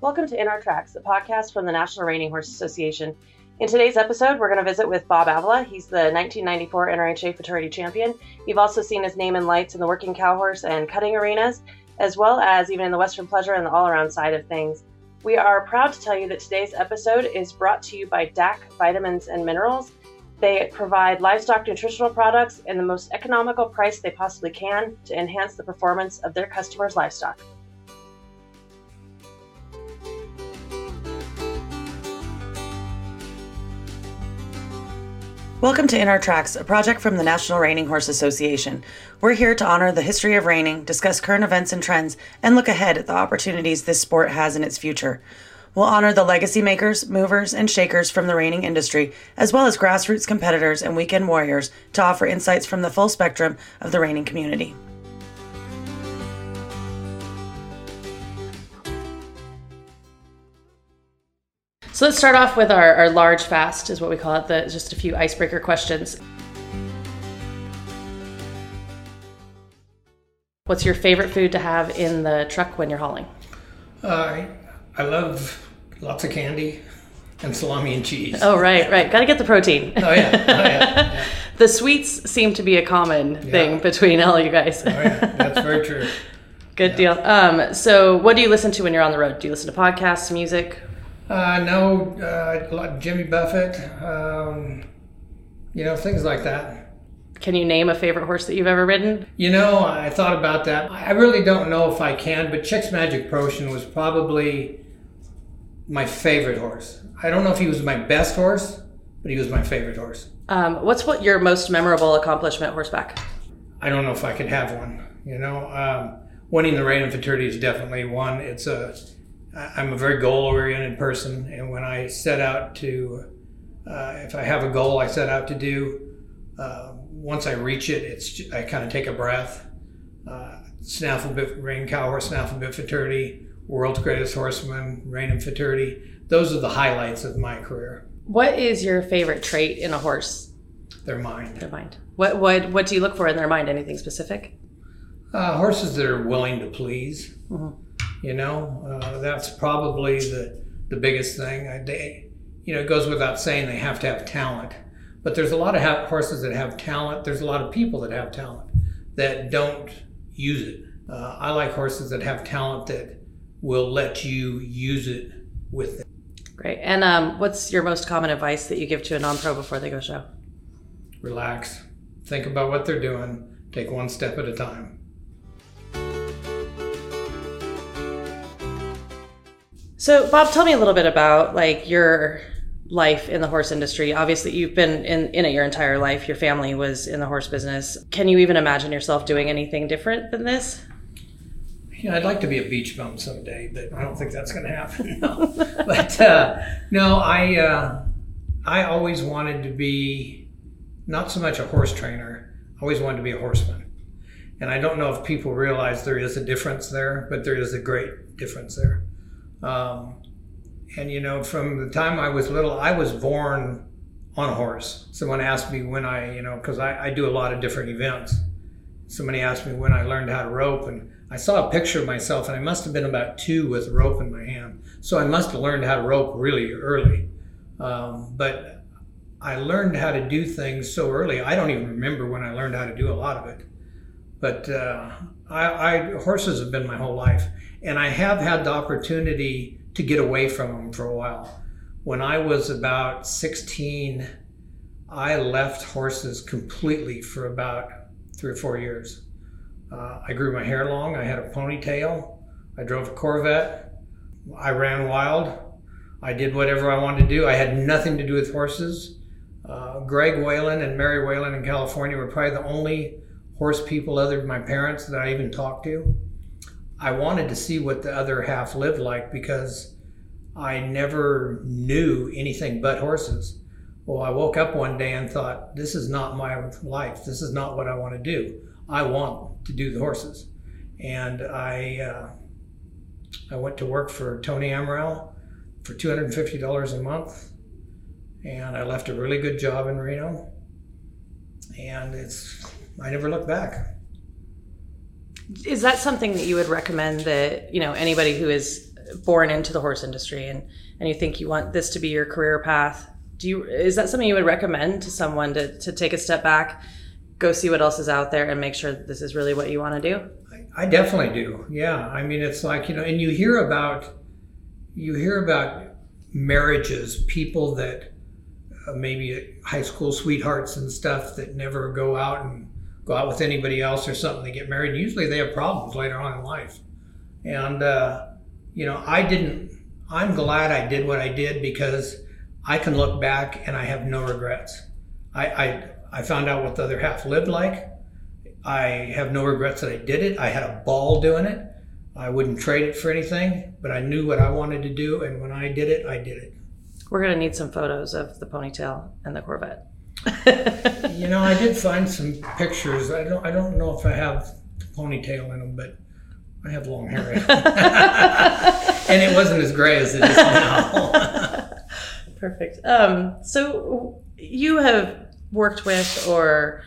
Welcome to In Our Tracks, a podcast from the National Reining Horse Association. In today's episode, we're going to visit with Bob Avila. He's the 1994 NRHA Fraternity Champion. You've also seen his name in lights in the working cow horse and cutting arenas, as well as even in the Western Pleasure and the all-around side of things. We are proud to tell you that today's episode is brought to you by DAC Vitamins and Minerals. They provide livestock nutritional products at the most economical price they possibly can to enhance the performance of their customers' livestock. Welcome to In Our Tracks, a project from the National Reining Horse Association. We're here to honor the history of reining, discuss current events and trends, and look ahead at the opportunities this sport has in its future. We'll honor the legacy makers, movers, and shakers from the reining industry, as well as grassroots competitors and weekend warriors to offer insights from the full spectrum of the reining community. So let's start off with our large fast, is what we call it, just a few icebreaker questions. What's your favorite food to have in the truck when you're hauling? I love lots of candy and salami and cheese. Oh, right. Got to get the protein. Oh, yeah. The sweets seem to be a common thing between all you guys. Oh, yeah. That's very true. Good deal. So what do you listen to when you're on the road? Do you listen to podcasts, music? No, Jimmy Buffett, things like that. Can you name a favorite horse that you've ever ridden? I thought about that. I really don't know if I can, but Chick's Magic Potion was probably my favorite horse. I don't know if he was my best horse, but he was my favorite horse. What's your most memorable accomplishment horseback? I don't know if I could have one. Winning the Reining Fraternity is definitely one. I'm a very goal-oriented person, and when I set out to, if I have a goal I set out to do, once I reach it, I kind of take a breath. Snaffle Bit Reining Cow Horse, Snaffle Bit Fraternity, World's Greatest Horseman, Reining Fraternity. Those are the highlights of my career. What is your favorite trait in a horse? Their mind. What do you look for in their mind? Anything specific? Horses that are willing to please. Mm-hmm. That's probably the biggest thing. It goes without saying they have to have talent. But there's a lot of horses that have talent. There's a lot of people that have talent that don't use it. I like horses that have talent that will let you use it with them. Great. And what's your most common advice that you give to a non-pro before they go show? Relax. Think about what they're doing. Take one step at a time. So Bob, tell me a little bit about your life in the horse industry. Obviously, you've been in it your entire life. Your family was in the horse business. Can you even imagine yourself doing anything different than this? I'd like to be a beach bum someday, but I don't think that's going to happen. No. But I always wanted to be not so much a horse trainer. I always wanted to be a horseman. And I don't know if people realize there is a difference there, but there is a great difference there. From the time I was little, I was born on a horse. Someone asked me when because I do a lot of different events. Somebody asked me when I learned how to rope, and I saw a picture of myself, and I must have been about two with a rope in my hand. So I must have learned how to rope really early. But I learned how to do things so early. I don't even remember when I learned how to do a lot of it. But horses have been my whole life. And I have had the opportunity to get away from them for a while. When I was about 16, I left horses completely for about 3 or 4 years. I grew my hair long, I had a ponytail, I drove a Corvette, I ran wild, I did whatever I wanted to do. I had nothing to do with horses. Greg Whalen and Mary Whalen in California were probably the only horse people other than my parents that I even talked to. I wanted to see what the other half lived like because I never knew anything but horses. Well, I woke up one day and thought, this is not my life. This is not what I want to do. I want to do the horses. And I went to work for Tony Amaral for $250 a month. And I left a really good job in Reno. And I never looked back. Is that something that you would recommend that anybody who is born into the horse industry and you think you want this to be your career path, is that something you would recommend to someone to take a step back, go see what else is out there and make sure that this is really what you want to do? I definitely do. Yeah. I mean, it's like, you know, and you hear about marriages, people that maybe high school sweethearts and stuff that never go out with anybody else or something. They get married. And usually they have problems later on in life. And, you know, I'm glad I did what I did because I can look back and I have no regrets. I found out what the other half lived like. I have no regrets that I did it. I had a ball doing it. I wouldn't trade it for anything, but I knew what I wanted to do. And when I did it, I did it. We're going to need some photos of the ponytail and the Corvette. You know, I did find some pictures. I don't know if I have the ponytail in them, but I have long hair in them. And it wasn't as gray as it is now. Perfect. So you have worked with or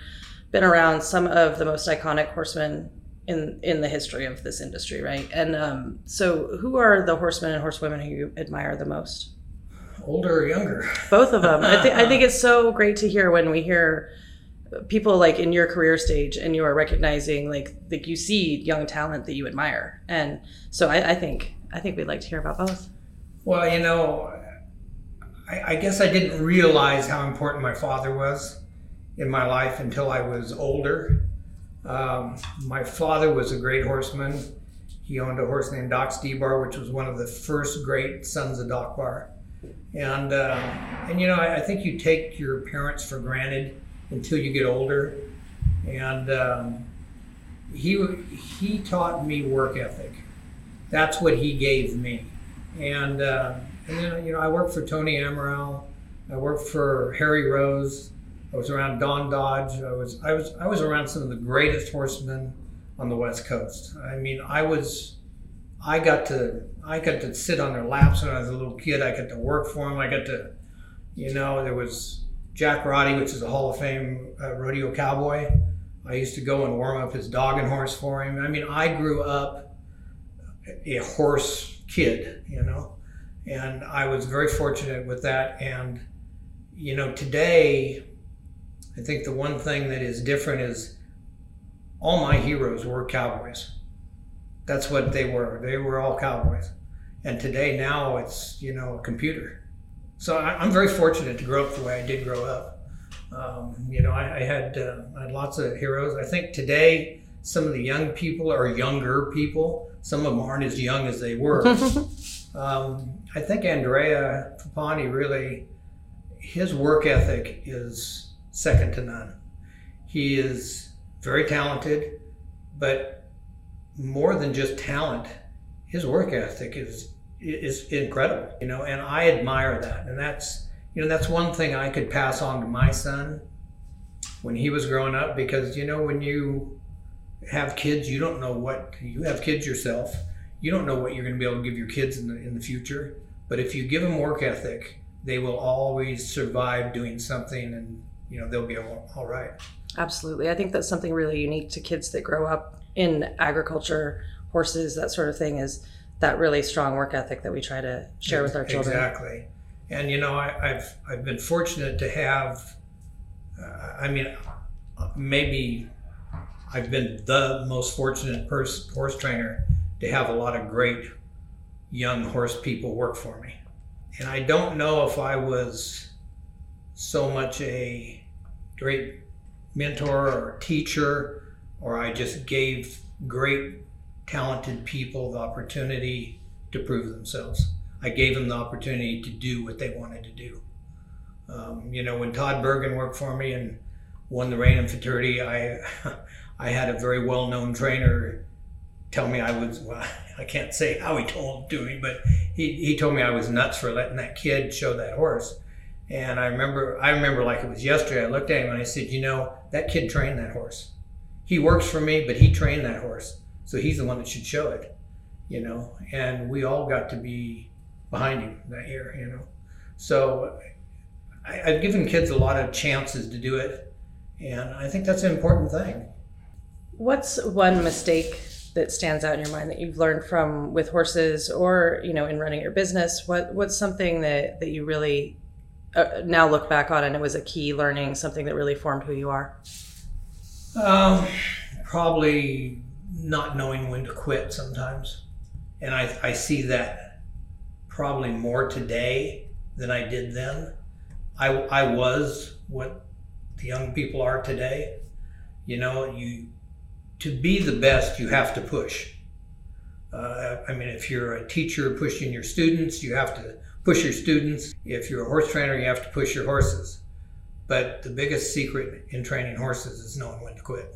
been around some of the most iconic horsemen in the history of this industry, right? And so who are the horsemen and horsewomen who you admire the most? Older or younger? Both of them. I think it's so great to hear when we hear people like in your career stage and you are recognizing like you see young talent that you admire. And so I think we'd like to hear about both. Well, you know, I guess I didn't realize how important my father was in my life until I was older. My father was a great horseman. He owned a horse named Doc Stebar, which was one of the first great sons of Doc Bar. And you know, I think you take your parents for granted until you get older. And he taught me work ethic. That's what he gave me. And then, you know, I worked for Tony Amaral. I worked for Harry Rose. I was around Don Dodge. I was around some of the greatest horsemen on the West Coast. I mean, I got to sit on their laps when I was a little kid. I got to work for them. I got to, you know, there was Jack Roddy, which is a Hall of Fame rodeo cowboy. I used to go and warm up his dog and horse for him. I mean, I grew up a horse kid, you know, and I was very fortunate with that. And, you know, today, I think the one thing that is different is all my heroes were cowboys. That's what they were. They were all cowboys. And today, now it's, you know, a computer. So I'm very fortunate to grow up the way I did grow up. You know, I had lots of heroes. I think today, some of the young people are younger people. Some of them aren't as young as they were. I think Andrea Fapani really, his work ethic is second to none. He is very talented, but more than just talent, his work ethic is incredible, you know, and I admire that. And that's, you know, that's one thing I could pass on to my son when he was growing up, because, you know, when you have kids, you don't know what, you have kids yourself, you don't know what you're going to be able to give your kids in the future. But if you give them work ethic, they will always survive doing something, and you know, they'll be all right. Absolutely. I think that's something really unique to kids that grow up in agriculture, horses, that sort of thing, is that really strong work ethic that we try to share with our children. Exactly. And, you know, I've been fortunate to have, I mean, maybe I've been the most fortunate horse trainer to have a lot of great young horse people work for me. And I don't know if I was so much a great mentor or teacher, or I just gave great talented people the opportunity to prove themselves. I gave them the opportunity to do what they wanted to do. You know, when Todd Bergen worked for me and won the Reining fraternity, I had a very well-known trainer tell me I was, well, I can't say how he told to me, but he told me I was nuts for letting that kid show that horse. And I remember like it was yesterday, I looked at him and I said, you know, that kid trained that horse. He works for me, but he trained that horse. So he's the one that should show it, you know. And we all got to be behind him that year, you know. So I've given kids a lot of chances to do it. And I think that's an important thing. What's one mistake that stands out in your mind that you've learned from with horses, or, you know, in running your business? What's something that you really now look back on and it was a key learning, something that really formed who you are? Probably not knowing when to quit sometimes. And I see that probably more today than I did then. I was what the young people are today. You know, to be the best, you have to push. I mean, if you're a teacher pushing your students, you have to push your students. If you're a horse trainer, you have to push your horses. But the biggest secret in training horses is knowing when to quit,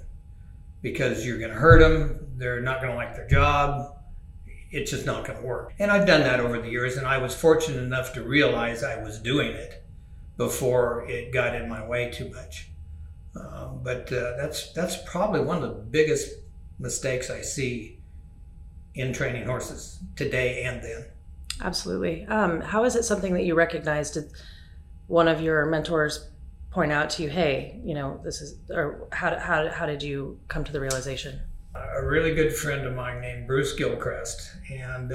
because you're going to hurt them. They're not going to like their job. It's just not going to work. And I've done that over the years, and I was fortunate enough to realize I was doing it before it got in my way too much. But that's probably one of the biggest mistakes I see in training horses today and then. Absolutely. How is it something that you recognize? Did one of your mentors point out to you, hey, you know, this is, or how did you come to the realization? A really good friend of mine named Bruce Gilcrest, and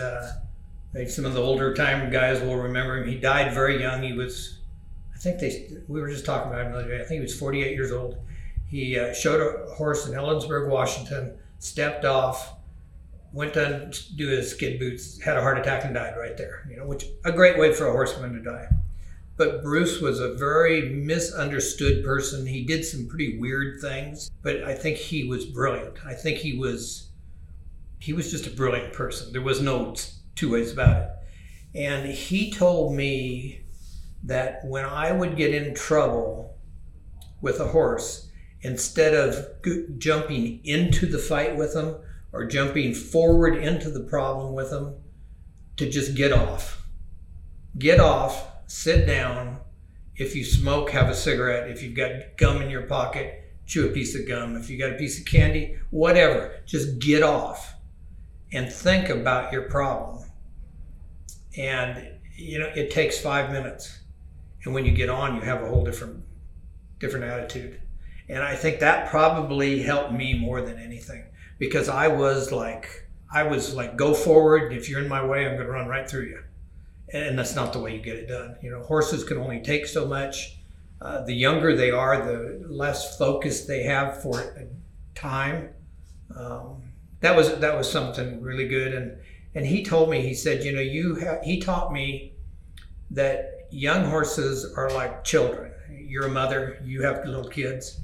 some of the older time guys will remember him. He died very young. He was, we were just talking about him the other day. I think he was 48 years old. He showed a horse in Ellensburg, Washington, stepped off, went to do his skid boots, had a heart attack and died right there, you know, which a great way for a horseman to die. But Bruce was a very misunderstood person. He did some pretty weird things, but I think he was brilliant. I think he was just a brilliant person. There was no two ways about it. And he told me that when I would get in trouble with a horse, instead of jumping into the fight with them or jumping forward into the problem with them, to just get off, sit down. If you smoke, have a cigarette. If you've got gum in your pocket, chew a piece of gum. If you got a piece of candy, whatever, just get off and think about your problem. And you know, it takes 5 minutes. And when you get on, you have a whole different attitude. And I think that probably helped me more than anything, because I was like, go forward. If you're in my way, I'm going to run right through you. And that's not the way you get it done. You know, horses can only take so much. The younger they are, the less focus they have for time. That was something really good. And he told me, he said, you know, he taught me that young horses are like children. You're a mother, you have little kids.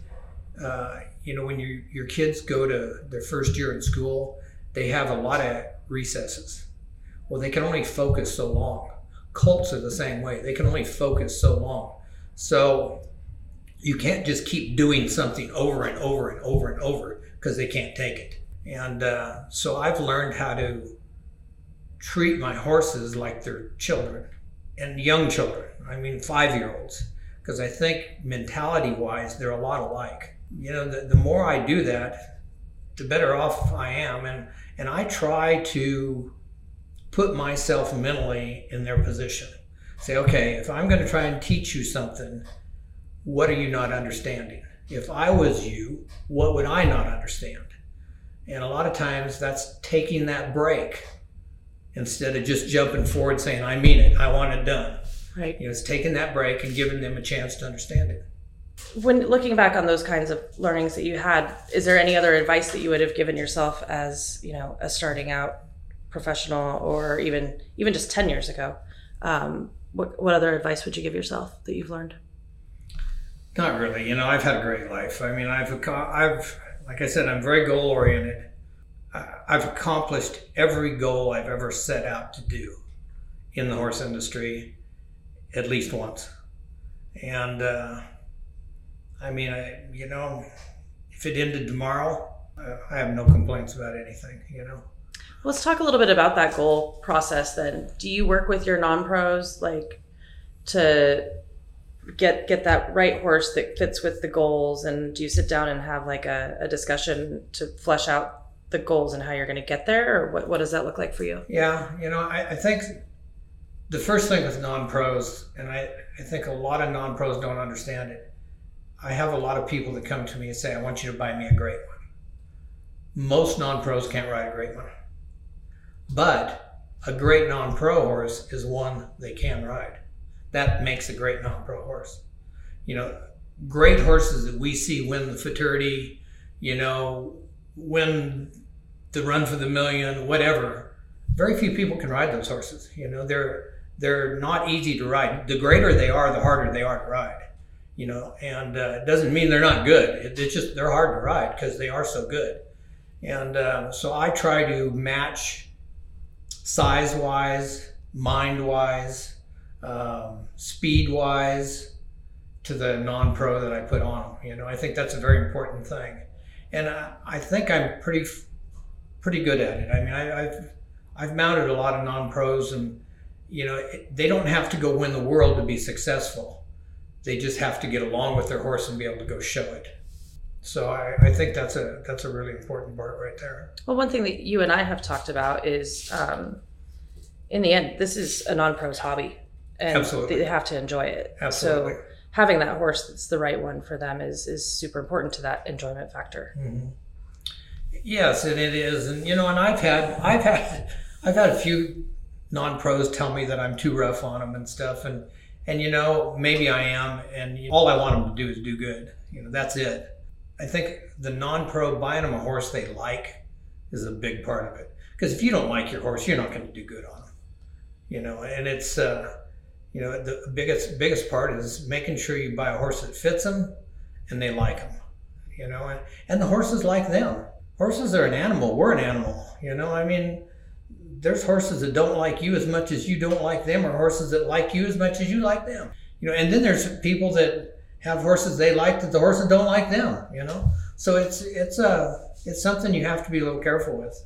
You know, when your kids go to their first year in school, they have a lot of recesses. Well, they can only focus so long. Colts are the same way. They can only focus so long. So you can't just keep doing something over and over and over and over, because they can't take it. And so I've learned how to treat my horses like they're children. And young children, I mean 5-year-olds, because I think mentality-wise, they're a lot alike. You know, the more I do that, the better off I am. And I try to put myself mentally in their position. Say, okay, if I'm going to try and teach you something, what are you not understanding? If I was you, what would I not understand? And a lot of times that's taking that break. Instead of just jumping forward saying, I mean it, I want it done. Right. You know, it's taking that break and giving them a chance to understand it. When looking back on those kinds of learnings that you had, is there any other advice that you would have given yourself as, you know, a starting out professional, or even just 10 years ago? What other advice would you give yourself that you've learned? Not really. You know, I've had a great life. I mean, I've like I said, I'm very goal oriented. I've accomplished every goal I've ever set out to do in the horse industry at least once. And I mean, you know, if it ended tomorrow, I have no complaints about anything, you know. Let's talk a little bit about that goal process then. Do you work with your non-pros, like, to get that right horse that fits with the goals? And do you sit down and have like a discussion to flesh out the goals and how you're going to get there, or what does that look like for you? Yeah, you know, I think the first thing with non-pros, and I think a lot of non-pros don't understand it. I have a lot of people that come to me and say, I want you to buy me a great one. most non-pros can't ride a great one. But a great non-pro horse is one they can ride. That makes a great non-pro horse. You know, great horses that we see win the Futurity, you know, win the Run for the Million, whatever. Very few people can ride those horses. You know, they're not easy to ride. The greater they are, the harder they are to ride. You know, and it doesn't mean they're not good. It's just they're hard to ride because they are so good. And so I try to match size-wise, mind-wise, speed-wise to the non-pro that I put on. You know, I think that's a very important thing. And I think I'm pretty good at it. I mean, I've mounted a lot of non-pros, and you know, they don't have to go win the world to be successful. They just have to get along with their horse and be able to go show it. So I think that's a really important part right there. Well, one thing that you and I have talked about is, in the end, this is a non-pro's hobby, and Absolutely. They have to enjoy it. Absolutely. So having that horse that's the right one for them is super important to that enjoyment factor. Mm-hmm. Yes, and it is, and you know, and I've had a few non-pros tell me that I'm too rough on them and stuff, and you know, maybe I am, and you know, all I want them to do is do good. You know, that's it. I think the non-pro, buying them a horse they like is a big part of it. Because if you don't like your horse, you're not going to do good on them. You know, and it's, you know, the biggest part is making sure you buy a horse that fits them and they like them. You know, and the horses like them. Horses are an animal. We're an animal. You know, I mean, there's horses that don't like you as much as you don't like them, or horses that like you as much as you like them. You know, and then there's people that have horses they like that the horses don't like them, you know? So it's something you have to be a little careful with.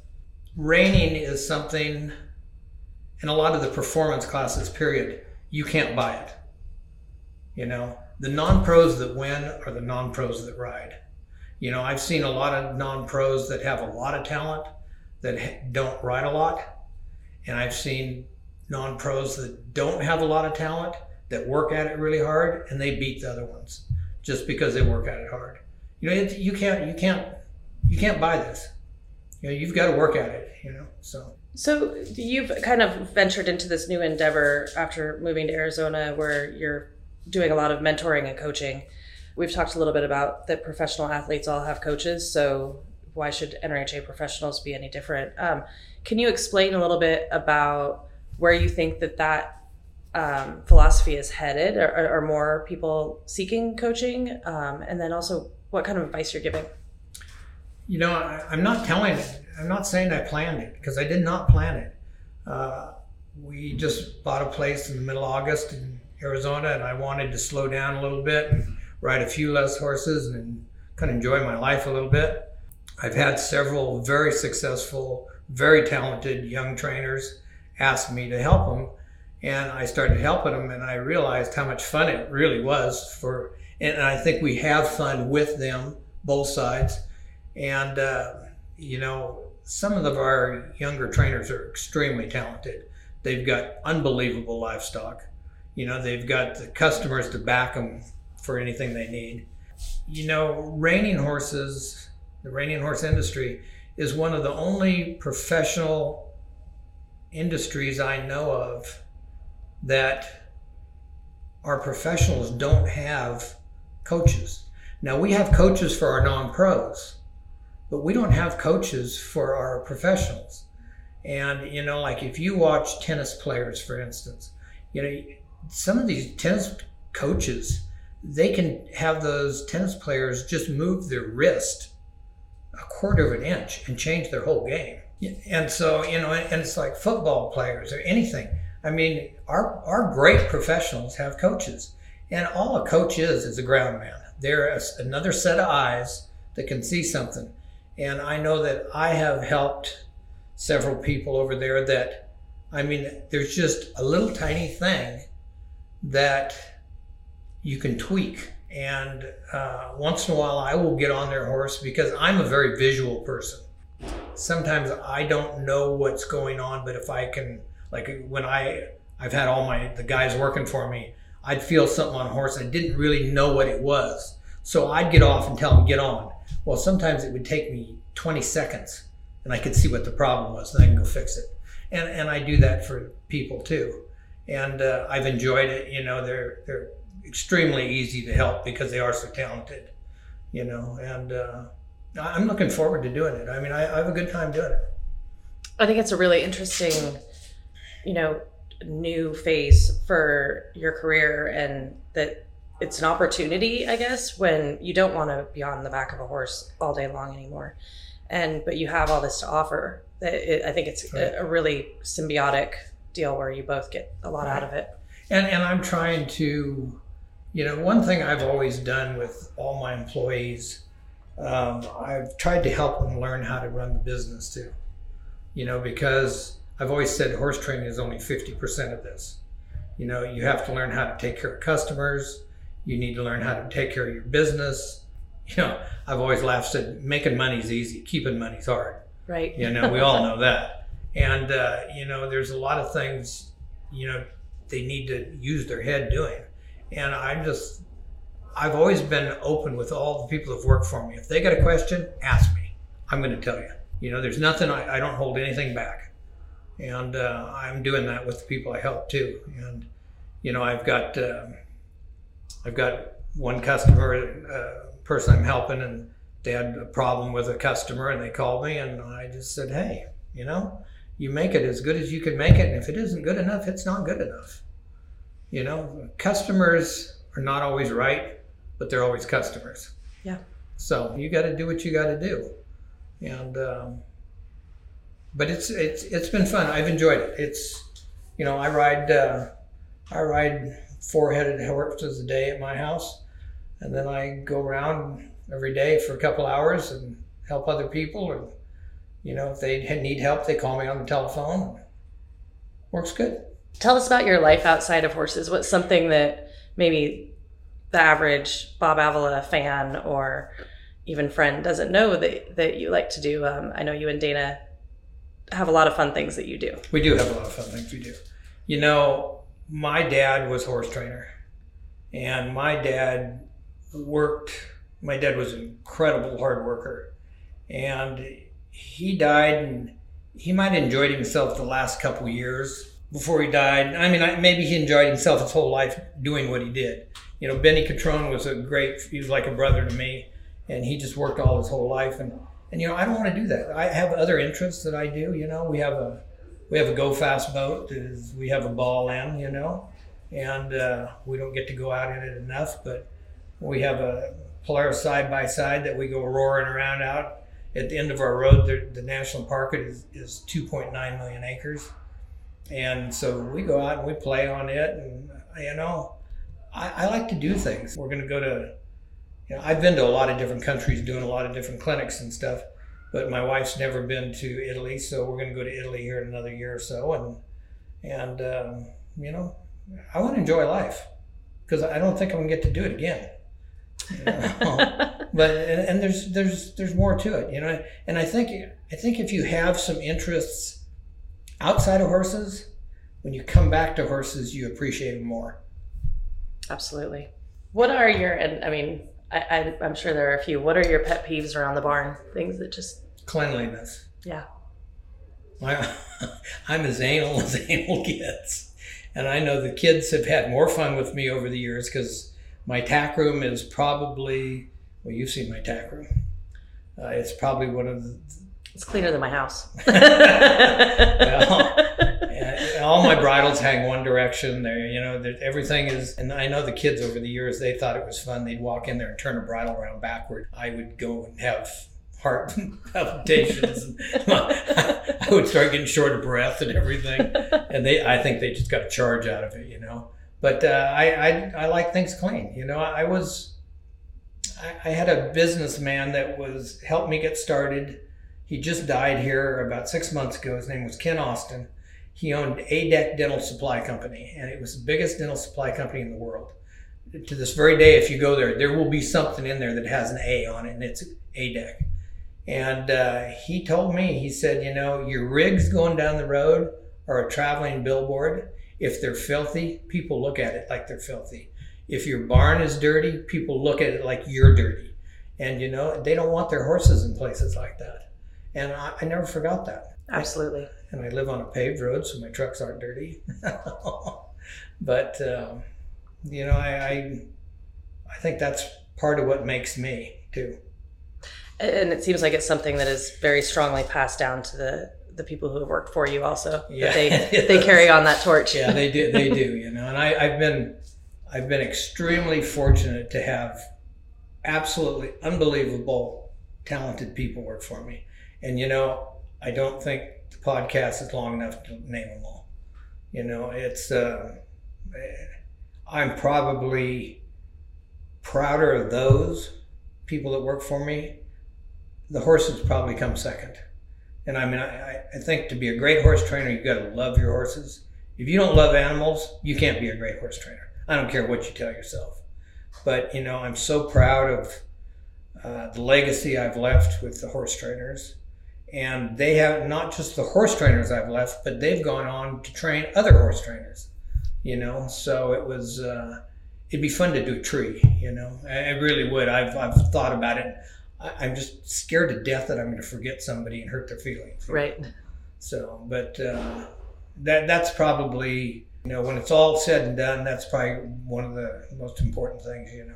Reining is something, in a lot of the performance classes, period, you can't buy it. You know, the non-pros that win are the non-pros that ride. You know, I've seen a lot of non-pros that have a lot of talent that don't ride a lot. And I've seen non-pros that don't have a lot of talent that work at it really hard, and they beat the other ones just because they work at it hard. You know, you can't buy this. You know, you've got to work at it, you know, So you've kind of ventured into this new endeavor after moving to Arizona, where you're doing a lot of mentoring and coaching. We've talked a little bit about that professional athletes all have coaches, so why should NRHA professionals be any different? Can you explain a little bit about where you think that philosophy is headed? Are more people seeking coaching? And then also, what kind of advice you're giving? You know, I'm not saying I planned it, because I did not plan it. We just bought a place in the middle of August in Arizona, and I wanted to slow down a little bit and ride a few less horses and kind of enjoy my life a little bit. I've had several very successful, very talented young trainers ask me to help them. And I started helping them, and I realized how much fun it really was and I think we have fun with them, both sides. And, you know, some of our younger trainers are extremely talented. They've got unbelievable livestock. You know, they've got the customers to back them for anything they need. You know, reining horses, the reining horse industry is one of the only professional industries I know of that our professionals don't have coaches. Now, we have coaches for our non-pros, but we don't have coaches for our professionals. And, you know, like if you watch tennis players, for instance, you know, some of these tennis coaches, they can have those tennis players just move their wrist 1/4 of an inch and change their whole game. And so, you know, and it's like football players or anything. I mean, our great professionals have coaches, and all a coach is a ground man. They're another set of eyes that can see something. And I know that I have helped several people over there that, I mean, there's just a little tiny thing that you can tweak. And once in a while, I will get on their horse, because I'm a very visual person. Sometimes I don't know what's going on, but if I can, like when I've had all the guys working for me, I'd feel something on a horse. I didn't really know what it was. So I'd get off and tell them, get on. Well, sometimes it would take me 20 seconds and I could see what the problem was and I can go fix it. And I do that for people too. And I've enjoyed it. You know, they're extremely easy to help because they are so talented, you know, and I'm looking forward to doing it. I mean, I have a good time doing it. I think it's a really interesting, you know, new phase for your career, and that it's an opportunity, I guess, when you don't want to be on the back of a horse all day long anymore. And, but you have all this to offer. I think it's a really symbiotic deal where you both get a lot out of it. And I'm trying to, you know, one thing I've always done with all my employees, I've tried to help them learn how to run the business too, you know, because I've always said horse training is only 50% of this. You know, you have to learn how to take care of customers. You need to learn how to take care of your business. You know, I've always laughed, said making money's easy, keeping money's hard. Right. You know, we all know that. And, you know, there's a lot of things, you know, they need to use their head doing. And I've always been open with all the people who've worked for me. If they got a question, ask me. I'm going to tell you. You know, there's nothing, I don't hold anything back. And I'm doing that with the people I help too. And, you know, I've got one customer, person I'm helping, and they had a problem with a customer and they called me, and I just said, hey, you know, you make it as good as you can make it. And if it isn't good enough, it's not good enough. You know, customers are not always right, but they're always customers. Yeah. So you got to do what you got to do. And, but it's been fun. I've enjoyed it. It's, you know, I ride 4-headed horses a day at my house, and then I go around every day for a couple hours and help other people, or, you know, if they need help, they call me on the telephone. Works good. Tell us about your life outside of horses. What's something that maybe the average Bob Avila fan or even friend doesn't know that you like to do? I know you and Dana have a lot of fun things that you do. We do have a lot of fun things we do. You know, my dad was a horse trainer, and my dad was an incredible hard worker, and he died, and he might have enjoyed himself the last couple years before he died. I mean, maybe he enjoyed himself his whole life doing what he did. You know, Benny Catron was he was like a brother to me, and he just worked all his whole life. And you know, I don't want to do that. I have other interests that I do. You know, we have a go fast boat, we have a ball in, you know, and we don't get to go out in it enough, but we have a Polaris side-by-side that we go roaring around out. At the end of our road, the national park is 2.9 million acres. And so we go out and we play on it, and, you know, I like to do things. We're gonna go to, you know, I've been to a lot of different countries doing a lot of different clinics and stuff. But my wife's never been to Italy, so we're going to go to Italy here in another year or so. And you know, I want to enjoy life, because I don't think I'm going to get to do it again. You know? But and there's more to it, you know. And I think if you have some interests outside of horses, when you come back to horses, you appreciate them more. Absolutely. What are your and I mean. I'm sure there are a few. What are your pet peeves around the barn? Things that just... Cleanliness. Yeah. I'm as anal gets. And I know the kids have had more fun with me over the years, because my tack room is probably... Well, you've seen my tack room. It's probably one of the... It's cleaner than my house. Well, all my bridles hang one direction. There, you know, everything is. And I know the kids over the years, they thought it was fun. They'd walk in there and turn a bridle around backward. I would go and have heart palpitations. I would start getting short of breath and everything. And I think they just got a charge out of it, you know. But I like things clean. You know, I had a businessman that helped me get started. He just died here about 6 months ago. His name was Ken Austin. He owned ADEC Dental Supply Company, and it was the biggest dental supply company in the world. To this very day, if you go there, there will be something in there that has an A on it, and it's ADEC. And he told me, he said, you know, your rigs going down the road are a traveling billboard. If they're filthy, people look at it like they're filthy. If your barn is dirty, people look at it like you're dirty. And, you know, they don't want their horses in places like that. And I never forgot that. Absolutely. And I live on a paved road, so my trucks aren't dirty. But, you know, I think that's part of what makes me, too. And it seems like it's something that is very strongly passed down to the people who have worked for you also. Yeah. They carry on that torch. Yeah, they do. They do, you know. And I've been extremely fortunate to have absolutely unbelievable, talented people work for me. And, you know, I don't think the podcast is long enough to name them all. You know, it's, I'm probably prouder of those people that work for me. The horses probably come second. And I mean, I think to be a great horse trainer, you've got to love your horses. If you don't love animals, you can't be a great horse trainer. I don't care what you tell yourself. But, you know, I'm so proud of the legacy I've left with the horse trainers. And they have not just the horse trainers I've left, but they've gone on to train other horse trainers, you know. So it was, it'd be fun to do a tree, you know. It really would. I've thought about it. I'm just scared to death that I'm going to forget somebody and hurt their feelings. Right. So, but that's probably, you know, when it's all said and done, that's probably one of the most important things, you know.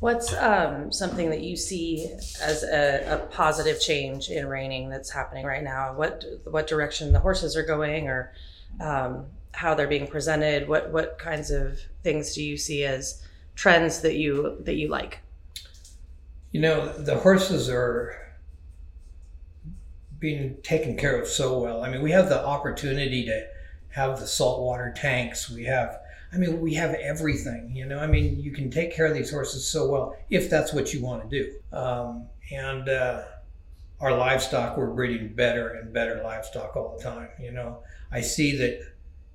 What's something that you see as a positive change in reining that's happening right now? What direction the horses are going, or how they're being presented? What kinds of things do you see as trends that you like? You know, the horses are being taken care of so well. I mean, we have the opportunity to have the saltwater tanks. We have everything, you know. I mean, you can take care of these horses so well if that's what you want to do. Our livestock, we're breeding better and better livestock all the time, you know. I see that,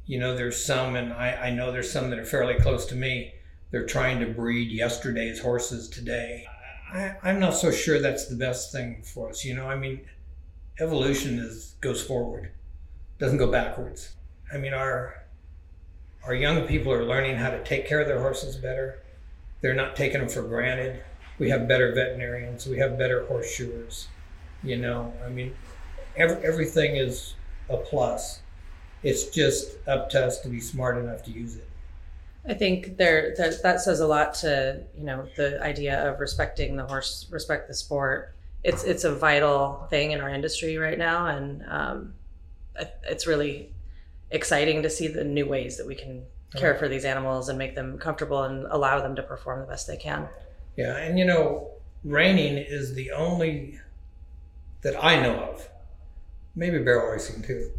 you know, there's some, and I know there's some that are fairly close to me. They're trying to breed yesterday's horses today. I'm not so sure that's the best thing for us, you know. I mean, evolution goes forward, doesn't go backwards. I mean, Our young people are learning how to take care of their horses better. They're not taking them for granted. We have better veterinarians. We have better horseshoers. You know, I mean, everything is a plus. It's just up to us to be smart enough to use it. I think that says a lot to, you know, the idea of respecting the horse, respect the sport. It's a vital thing in our industry right now, and it's really exciting to see the new ways that we can care for these animals and make them comfortable and allow them to perform the best they can. Yeah, and you know, reining is the only that I know of, maybe barrel racing too,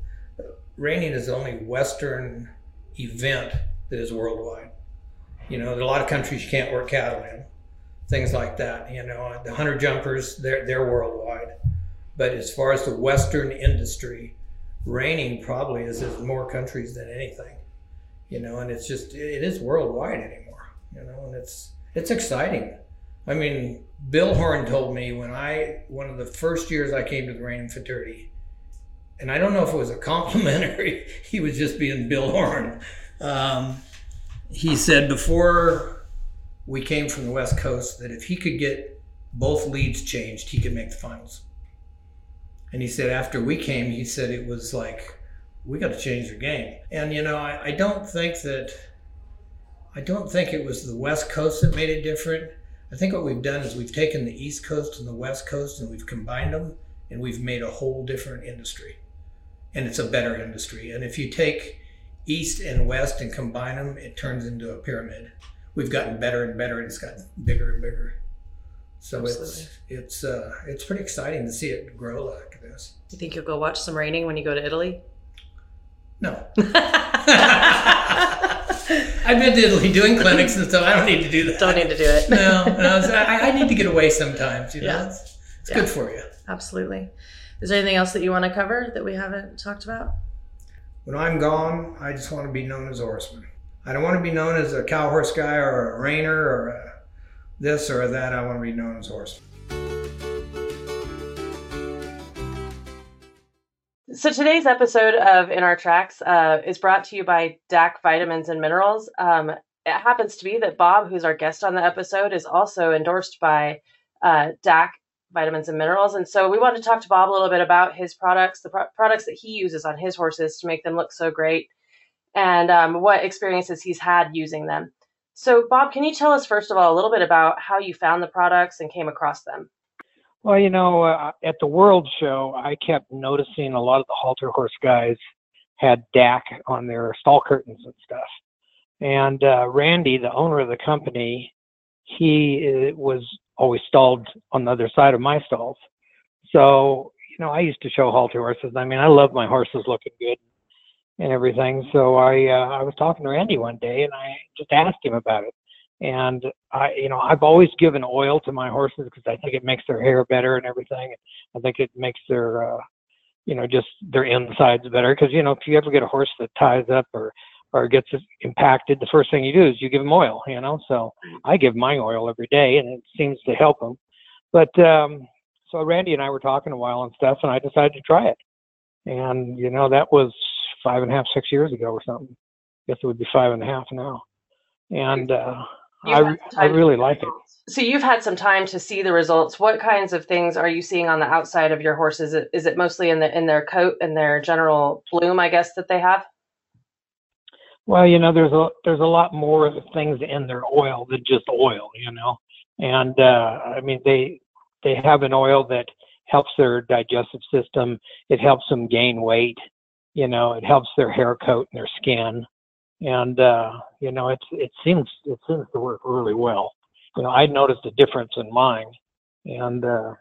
reining is the only Western event that is worldwide. You know, there are a lot of countries you can't work cattle in, things like that. You know, the hunter jumpers, they're worldwide. But as far as the Western industry, reining probably is in more countries than anything, you know, and it's just, it is worldwide anymore, you know, and it's exciting. I mean, Bill Horn told me one of the first years I came to the reining fraternity, and I don't know if it was a complimentary, he was just being Bill Horn. He said before we came from the West Coast that if he could get both leads changed, he could make the finals. And he said, after we came, he said it was like, we got to change the game. And, you know, I don't think it was the West Coast that made it different. I think what we've done is we've taken the East Coast and the West Coast and we've combined them and we've made a whole different industry. And it's a better industry. And if you take East and West and combine them, it turns into a pyramid. We've gotten better and better, and it's gotten bigger and bigger. So absolutely. It's pretty exciting to see it grow like this. Do you think you'll go watch some reining when you go to Italy? No. I've been to Italy doing clinics and stuff. I don't need to do that. Don't need to do it. No. I need to get away sometimes. You know, yeah. It's good for you. Absolutely. Is there anything else that you want to cover that we haven't talked about? When I'm gone, I just want to be known as a horseman. I don't want to be known as a cow horse guy or a reiner or a this or that. I want to be known as a horseman. So today's episode of In Our Tracks is brought to you by DAC Vitamins and Minerals. It happens to be that Bob, who's our guest on the episode, is also endorsed by DAC Vitamins and Minerals. And so we wanted to talk to Bob a little bit about his products, the products that he uses on his horses to make them look so great, and what experiences he's had using them. So Bob, can you tell us first of all a little bit about how you found the products and came across them? Well, you know, at the World Show, I kept noticing a lot of the halter horse guys had DAC on their stall curtains and stuff. And Randy, the owner of the company, he was always stalled on the other side of my stalls. So, you know, I used to show halter horses. I mean, I love my horses looking good and everything. So I was talking to Randy one day and I just asked him about it. And I've always given oil to my horses because I think it makes their hair better and everything. I think it makes their, just their insides better. Because, if you ever get a horse that ties up or gets impacted, the first thing you do is you give them oil, So I give my oil every day and it seems to help them. But so Randy and I were talking a while and stuff, and I decided to try it. And, that was 5.5, 6 years ago or something. I guess it would be 5.5 now. And I really like it. So you've had some time to see the results. What kinds of things are you seeing on the outside of your horses? Is it mostly in their coat and their general bloom, I guess, that they have? Well, there's a lot more things in their oil than just oil, And they have an oil that helps their digestive system. It helps them gain weight. It helps their hair coat and their skin. And it seems to work really well. I noticed a difference in mine, and I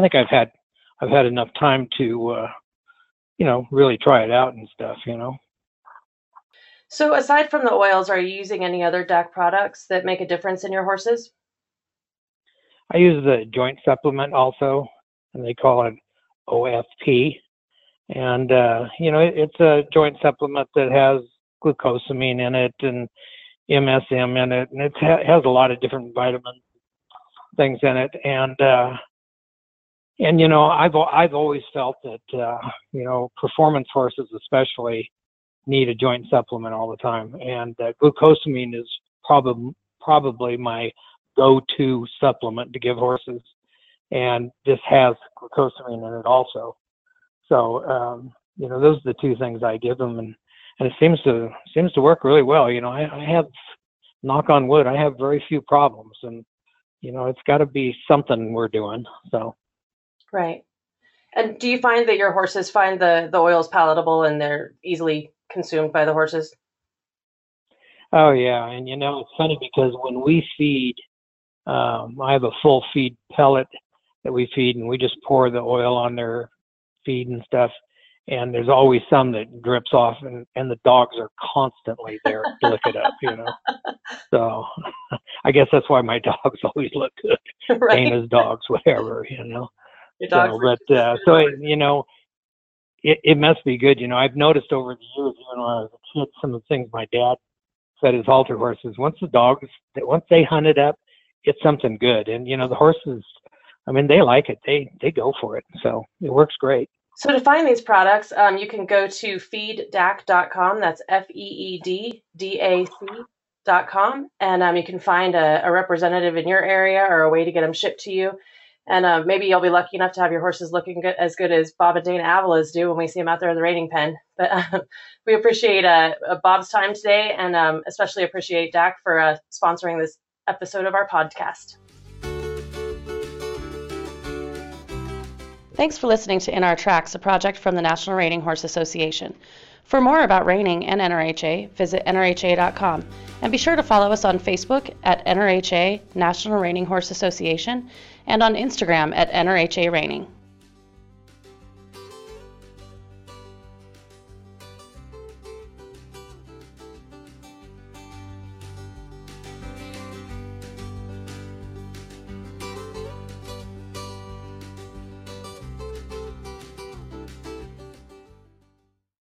think I've had enough time to really try it out and stuff. So aside from the oils, are you using any other DAC products that make a difference in your horses? I use the joint supplement also, and they call it OFP, and it's a joint supplement that has glucosamine in it and MSM in it, and it has a lot of different vitamin things in it. And I've always felt that performance horses especially need a joint supplement all the time, and glucosamine is probably my go-to supplement to give horses, and this has glucosamine in it also. So those are the two things I give them, and it seems to work really well. I have, knock on wood, I have very few problems, and it's got to be something we're doing. So. Right. And do you find that your horses find the oils palatable and they're easily consumed by the horses? Oh yeah, and it's funny because when we feed, I have a full feed pellet that we feed, and we just pour the oil on their feed and stuff. And there's always some that drips off, and the dogs are constantly there to lick it up, So I guess that's why my dogs always look good. Right. Same as dogs, whatever, Your dogs it must be good. I've noticed over the years, even when I was a kid, some of the things my dad fed his halter horses. Once they hunt it up, it's something good. And, the horses, they like it. They go for it. So it works great. So to find these products, you can go to feeddac.com. That's feeddac.com. And you can find a representative in your area or a way to get them shipped to you. And maybe you'll be lucky enough to have your horses looking good as Bob and Dana Avila's do when we see them out there in the reining pen. But we appreciate Bob's time today, and especially appreciate DAC for sponsoring this episode of our podcast. Thanks for listening to In Our Tracks, a project from the National Reining Horse Association. For more about reining and NRHA, visit NRHA.com. And be sure to follow us on Facebook at NRHA National Reining Horse Association and on Instagram at NRHA Reining.